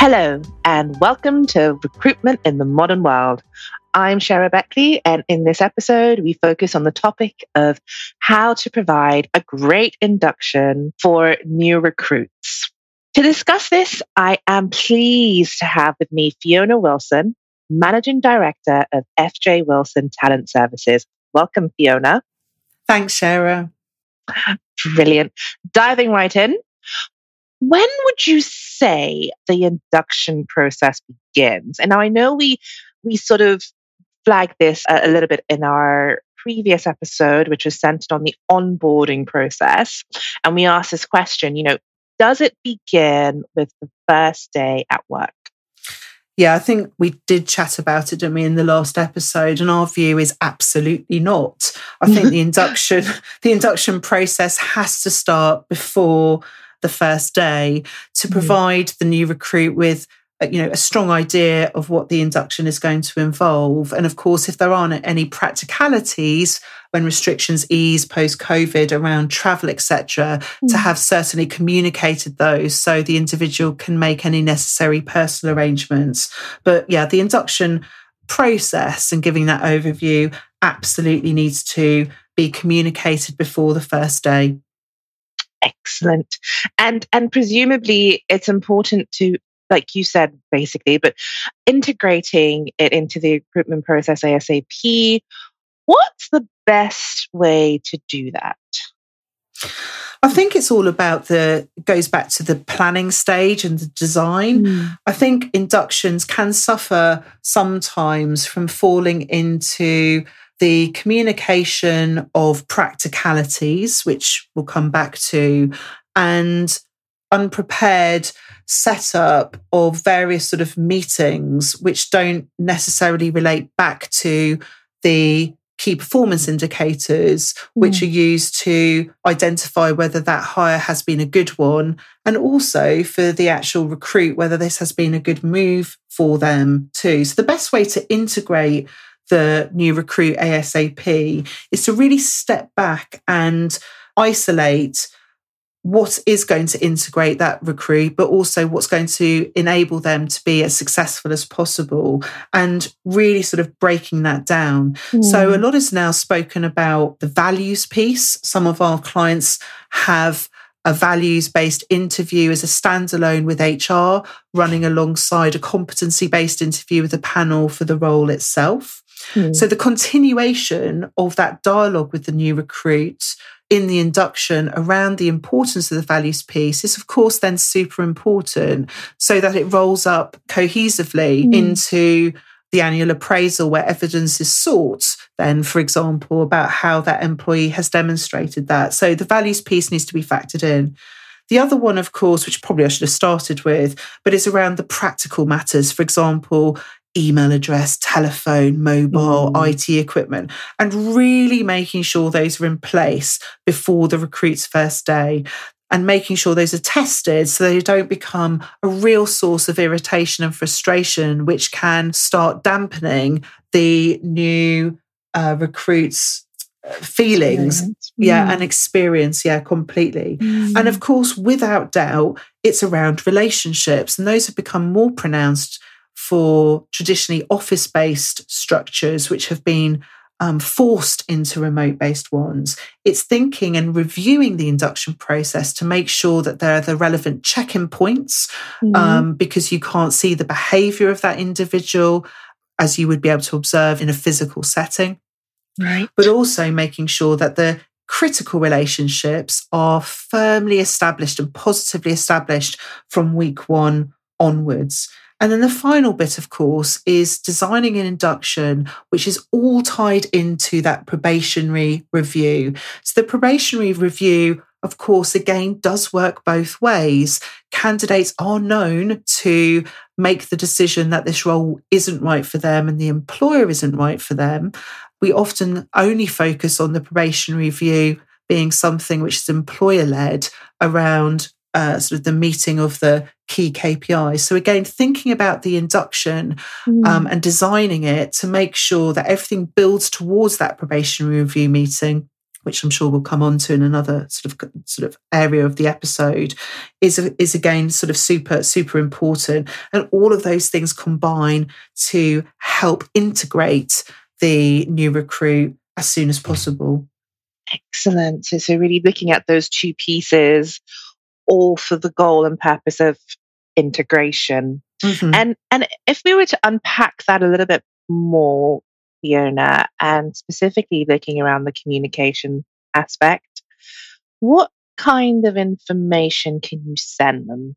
Hello and welcome to Recruitment in the Modern World. I'm Sarah Beckley, and in this episode we focus on the topic of how to provide a great induction for new recruits. To discuss this, I am pleased to have with me Fiona Wilson, Managing Director of FJ Wilson Talent Services. Welcome, Fiona. Thanks, Sarah. Brilliant. Diving right in. When would you say the induction process begins? And now I know we sort of flagged this a little bit in our previous episode, which was centered on the onboarding process. And we asked this question, does it begin with the first day at work? Yeah, I think we did chat about it, didn't we, in the last episode, and our view is absolutely not. I think the induction process has to start before the first day to provide the new recruit with a strong idea of what the induction is going to involve. And of course, if there aren't any practicalities when restrictions ease post-COVID around travel, etc., to have certainly communicated those so the individual can make any necessary personal arrangements. But yeah, the induction process and giving that overview absolutely needs to be communicated before the first day. Excellent. And presumably it's important to, like you said, basically, but integrating it into the recruitment process ASAP. What's the best way to do that? I think it's all about goes back to the planning stage and the design. I think inductions can suffer sometimes from falling into the communication of practicalities, which we'll come back to, and unprepared setup of various sort of meetings, which don't necessarily relate back to the key performance indicators, which are used to identify whether that hire has been a good one, and also for the actual recruit, whether this has been a good move for them too. So the best way to integrate the new recruit ASAP is to really step back and isolate what is going to integrate that recruit, but also what's going to enable them to be as successful as possible, and really sort of breaking that down. So a lot is now spoken about the values piece. Some of our clients have a values-based interview as a standalone with HR, running alongside a competency-based interview with a panel for the role itself. So the continuation of that dialogue with the new recruit in the induction around the importance of the values piece is, of course, then super important, so that it rolls up cohesively into the annual appraisal, where evidence is sought then, for example, about how that employee has demonstrated that. So the values piece needs to be factored in. The other one, of course, which probably I should have started with, but it's around the practical matters, for example, email address, telephone, mobile, IT equipment, and really making sure those are in place before the recruit's first day, and making sure those are tested so they don't become a real source of irritation and frustration, which can start dampening the new recruit's feelings and experience completely. And of course, without doubt, it's around relationships, and those have become more pronounced for traditionally office-based structures, which have been forced into remote-based ones. It's thinking and reviewing the induction process to make sure that there are the relevant check-in points, because you can't see the behaviour of that individual as you would be able to observe in a physical setting. Right. But also making sure that the critical relationships are firmly established and positively established from week one onwards. And then the final bit, of course, is designing an induction, which is all tied into that probationary review. So the probationary review, of course, again, does work both ways. Candidates are known to make the decision that this role isn't right for them and the employer isn't right for them. We often only focus on the probationary review being something which is employer-led around sort of the meeting of the key KPIs. So again, thinking about the induction and designing it to make sure that everything builds towards that probationary review meeting, which I'm sure we'll come on to in another sort of area of the episode, is again sort of super important. And all of those things combine to help integrate the new recruit as soon as possible. Excellent. So really looking at those two pieces, all for the goal and purpose of integration. Mm-hmm. And if we were to unpack that a little bit more, Fiona, and specifically looking around the communication aspect, what kind of information can you send them?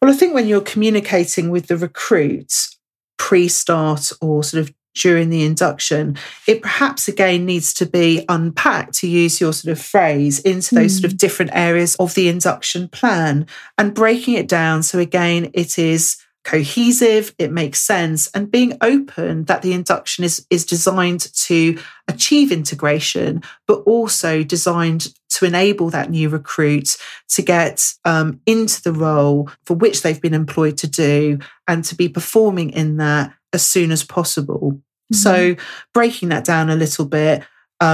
Well, I think when you're communicating with the recruits pre-start or sort of during the induction, it perhaps again needs to be unpacked, to use your sort of phrase, into those sort of different areas of the induction plan and breaking it down. So again, it is cohesive, it makes sense, and being open that the induction is designed to achieve integration, but also designed to enable that new recruit to get into the role for which they've been employed to do and to be performing in that as soon as possible. Mm-hmm. So breaking that down a little bit,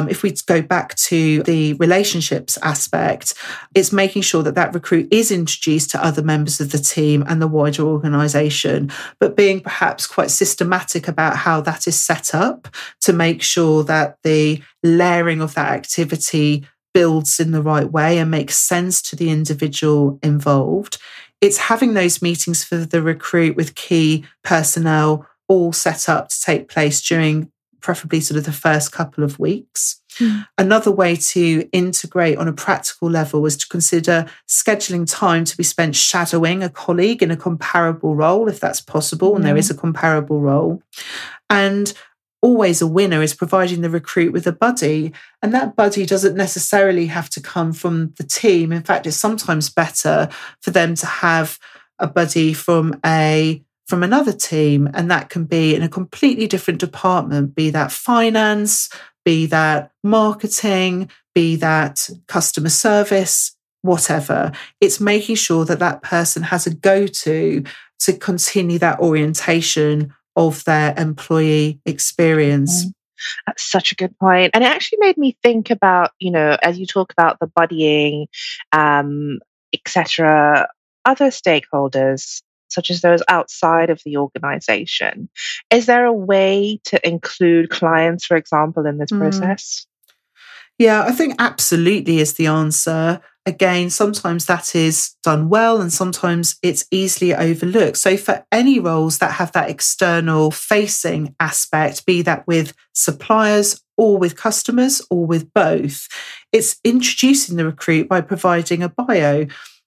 if we go back to the relationships aspect, it's making sure that that recruit is introduced to other members of the team and the wider organisation, but being perhaps quite systematic about how that is set up to make sure that the layering of that activity builds in the right way and makes sense to the individual involved. It's having those meetings for the recruit with key personnel all set up to take place during preferably sort of the first couple of weeks. Mm. Another way to integrate on a practical level is to consider scheduling time to be spent shadowing a colleague in a comparable role, if that's possible, and there is a comparable role. And always a winner is providing the recruit with a buddy. And that buddy doesn't necessarily have to come from the team. In fact, it's sometimes better for them to have a buddy from another team, and that can be in a completely different department, be that finance, be that marketing, be that customer service, whatever. It's making sure that that person has a go-to to continue that orientation of their employee experience. That's such a good point. And it actually made me think about, you know, as you talk about the buddying, etc., other stakeholders, such as those outside of the organisation. Is there a way to include clients, for example, in this process? Yeah, I think absolutely is the answer. Again, sometimes that is done well and sometimes it's easily overlooked. So for any roles that have that external facing aspect, be that with suppliers or with customers or with both, it's introducing the recruit by providing a bio.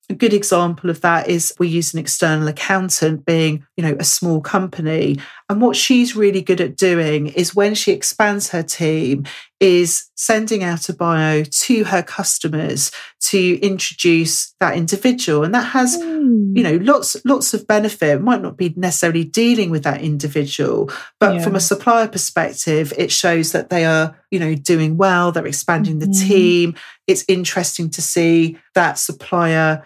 A good example of that is we use an external accountant being, you know, a small company. And what she's really good at doing is when she expands her team is sending out a bio to her customers to introduce that individual. And that has, you know, lots of benefit. It might not be necessarily dealing with that individual, but from a supplier perspective, it shows that they are, you know, doing well, they're expanding the team. It's interesting to see that supplier,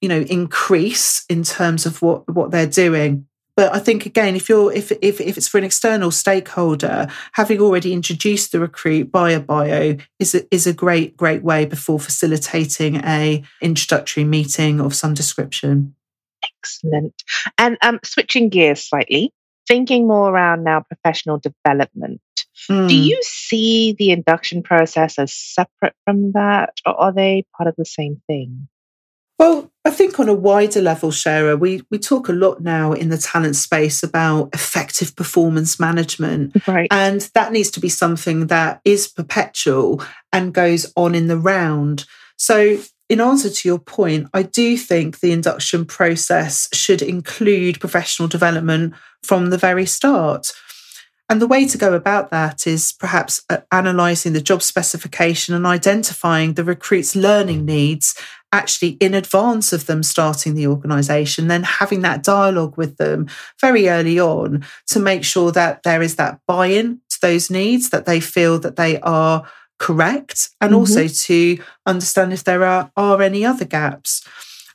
you know, increase in terms of what they're doing. But I think again, if it's for an external stakeholder, having already introduced the recruit by a bio is a great way before facilitating a introductory meeting of some description. Excellent. And switching gears slightly, thinking more around now professional development. Do you see the induction process as separate from that, or are they part of the same thing? Well, I think on a wider level, Sarah, we talk a lot now in the talent space about effective performance management. Right. And that needs to be something that is perpetual and goes on in the round. So in answer to your point, I do think the induction process should include professional development from the very start. And the way to go about that is perhaps analysing the job specification and identifying the recruit's learning needs actually in advance of them starting the organisation, then having that dialogue with them very early on to make sure that there is that buy-in to those needs, that they feel that they are correct, and also to understand if there are any other gaps.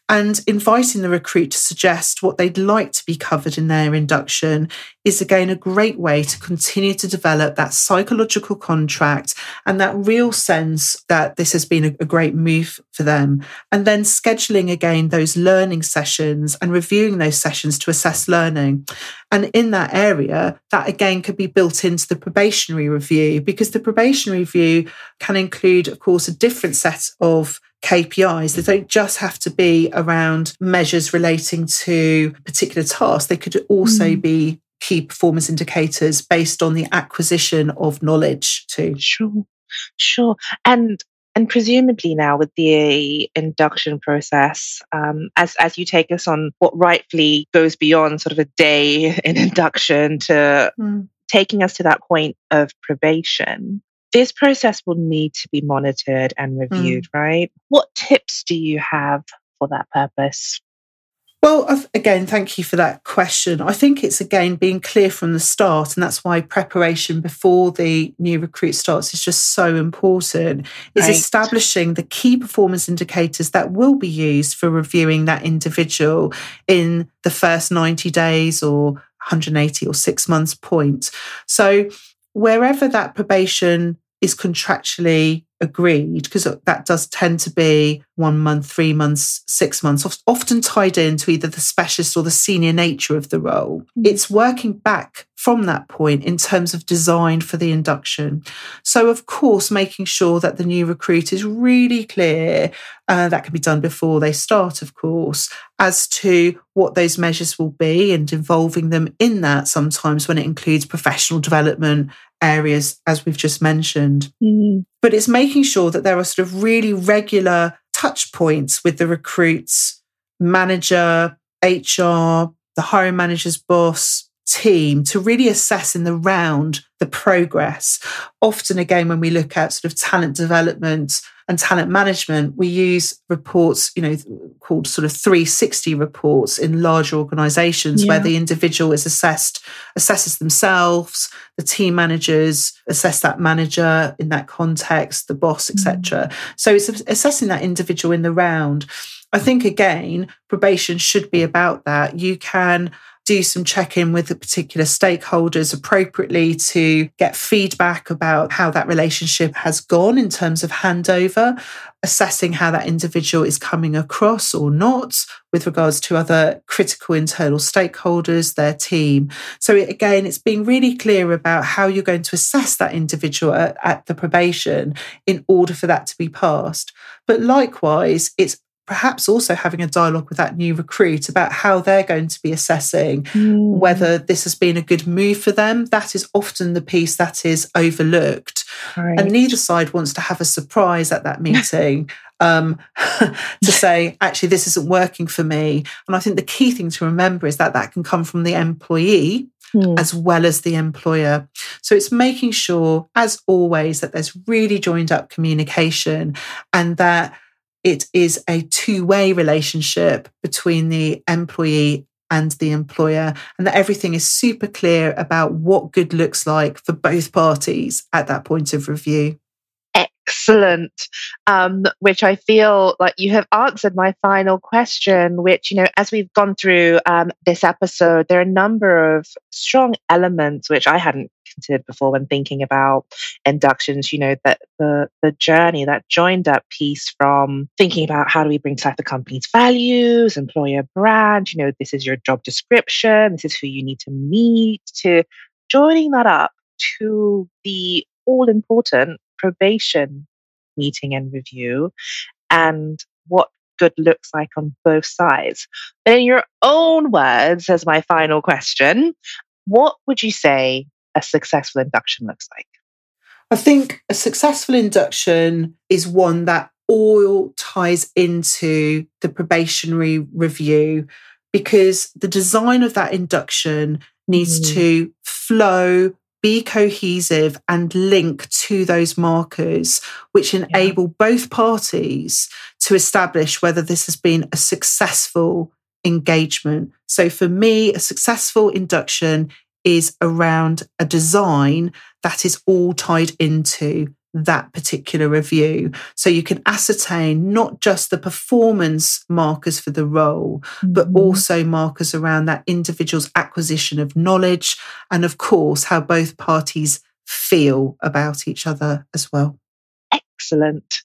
And inviting the recruit to suggest what they'd like to be covered in their induction is again a great way to continue to develop that psychological contract and that real sense that this has been a great move for them. And then scheduling again those learning sessions and reviewing those sessions to assess learning. And in that area, that again could be built into the probationary review, because the probationary review can include, of course, a different set of KPIs. They don't just have to be around measures relating to particular tasks. They could also be key performance indicators based on the acquisition of knowledge too. Sure. And presumably now with the induction process, as you take us on what rightfully goes beyond sort of a day in induction to taking us to that point of probation, this process will need to be monitored and reviewed, right? What tips do you have for that purpose? Well, again, thank you for that question. I think it's, again, being clear from the start, and that's why preparation before the new recruit starts is just so important, is establishing the key performance indicators that will be used for reviewing that individual in the first 90 days or 180 or 6 months point. So wherever that probation is contractually agreed, because that does tend to be 1 month, 3 months, 6 months, often tied into either the specialist or the senior nature of the role. It's working back from that point in terms of design for the induction. So, of course, making sure that the new recruit is really clear, that can be done before they start, of course, as to what those measures will be and involving them in that sometimes when it includes professional development areas, as we've just mentioned. But it's making sure that there are sort of really regular touch points with the recruit's manager, HR, the hiring manager's boss, team to really assess in the round the progress. Often, again, when we look at sort of talent development and talent management, we use reports, called sort of 360 reports in larger organisations where the individual is assesses themselves, the team managers assess that manager in that context, the boss, etc. So it's assessing that individual in the round. I think, again, probation should be about that. You can do some check-in with the particular stakeholders appropriately to get feedback about how that relationship has gone in terms of handover, assessing how that individual is coming across or not with regards to other critical internal stakeholders, their team. So again, it's being really clear about how you're going to assess that individual at the probation in order for that to be passed. But likewise, it's perhaps also having a dialogue with that new recruit about how they're going to be assessing whether this has been a good move for them. That is often the piece that is overlooked. Right. And neither side wants to have a surprise at that meeting to say, actually, this isn't working for me. And I think the key thing to remember is that that can come from the employee as well as the employer. So it's making sure, as always, that there's really joined up communication and that it is a two-way relationship between the employee and the employer, and that everything is super clear about what good looks like for both parties at that point of review. Excellent, which I feel like you have answered my final question, which, as we've gone through this episode, there are a number of strong elements which I hadn't considered before when thinking about inductions, that the journey, that joined up piece from thinking about how do we bring to life the company's values, employer brand, this is your job description, this is who you need to meet, to joining that up to the all-important probation meeting and review and what good looks like on both sides. But in your own words, as my final question, what would you say a successful induction looks like? I think a successful induction is one that all ties into the probationary review, because the design of that induction needs to flow, be cohesive and link to those markers, which enable both parties to establish whether this has been a successful engagement. So for me, a successful induction is around a design that is all tied into that particular review. So you can ascertain not just the performance markers for the role, but also markers around that individual's acquisition of knowledge and, of course, how both parties feel about each other as well. Excellent.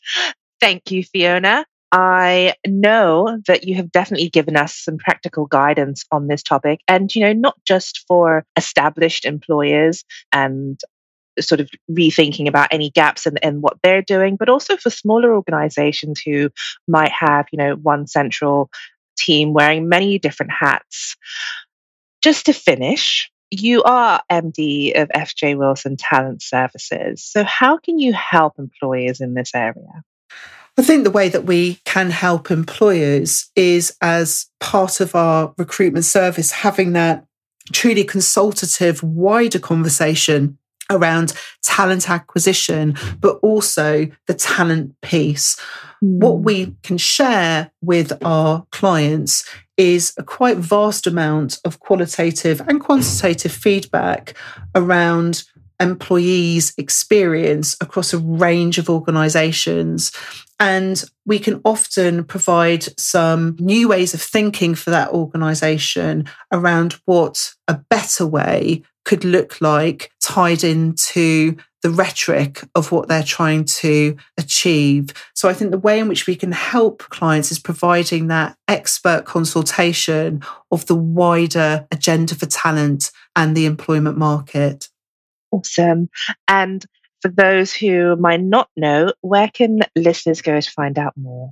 Thank you, Fiona. I know that you have definitely given us some practical guidance on this topic, and, you know, not just for established employers and sort of rethinking about any gaps in what they're doing, but also for smaller organizations who might have, you know, one central team wearing many different hats. Just to finish, you are MD of FJ Wilson Talent Services. So how can you help employers in this area? I think the way that we can help employers is, as part of our recruitment service, having that truly consultative, wider conversation around talent acquisition, but also the talent piece. What we can share with our clients is a quite vast amount of qualitative and quantitative feedback around employees' experience across a range of organisations. And we can often provide some new ways of thinking for that organisation around what a better way could look like tied into the rhetoric of what they're trying to achieve. So I think the way in which we can help clients is providing that expert consultation of the wider agenda for talent and the employment market. Awesome. And for those who might not know, where can listeners go to find out more?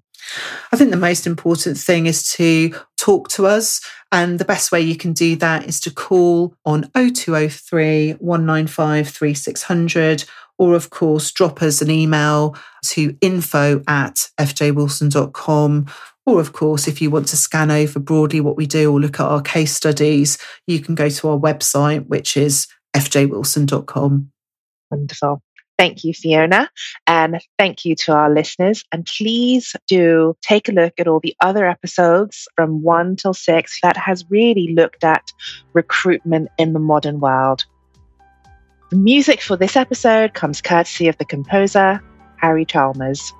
I think the most important thing is to talk to us. And the best way you can do that is to call on 0203 195 3600, or, of course, drop us an email to info@fjwilson.com. Or, of course, if you want to scan over broadly what we do or look at our case studies, you can go to our website, which is fjwilson.com. Wonderful. Thank you, Fiona. And thank you to our listeners. And please do take a look at all the other episodes from 1 till 6 that has really looked at recruitment in the modern world. The music for this episode comes courtesy of the composer, Harry Chalmers.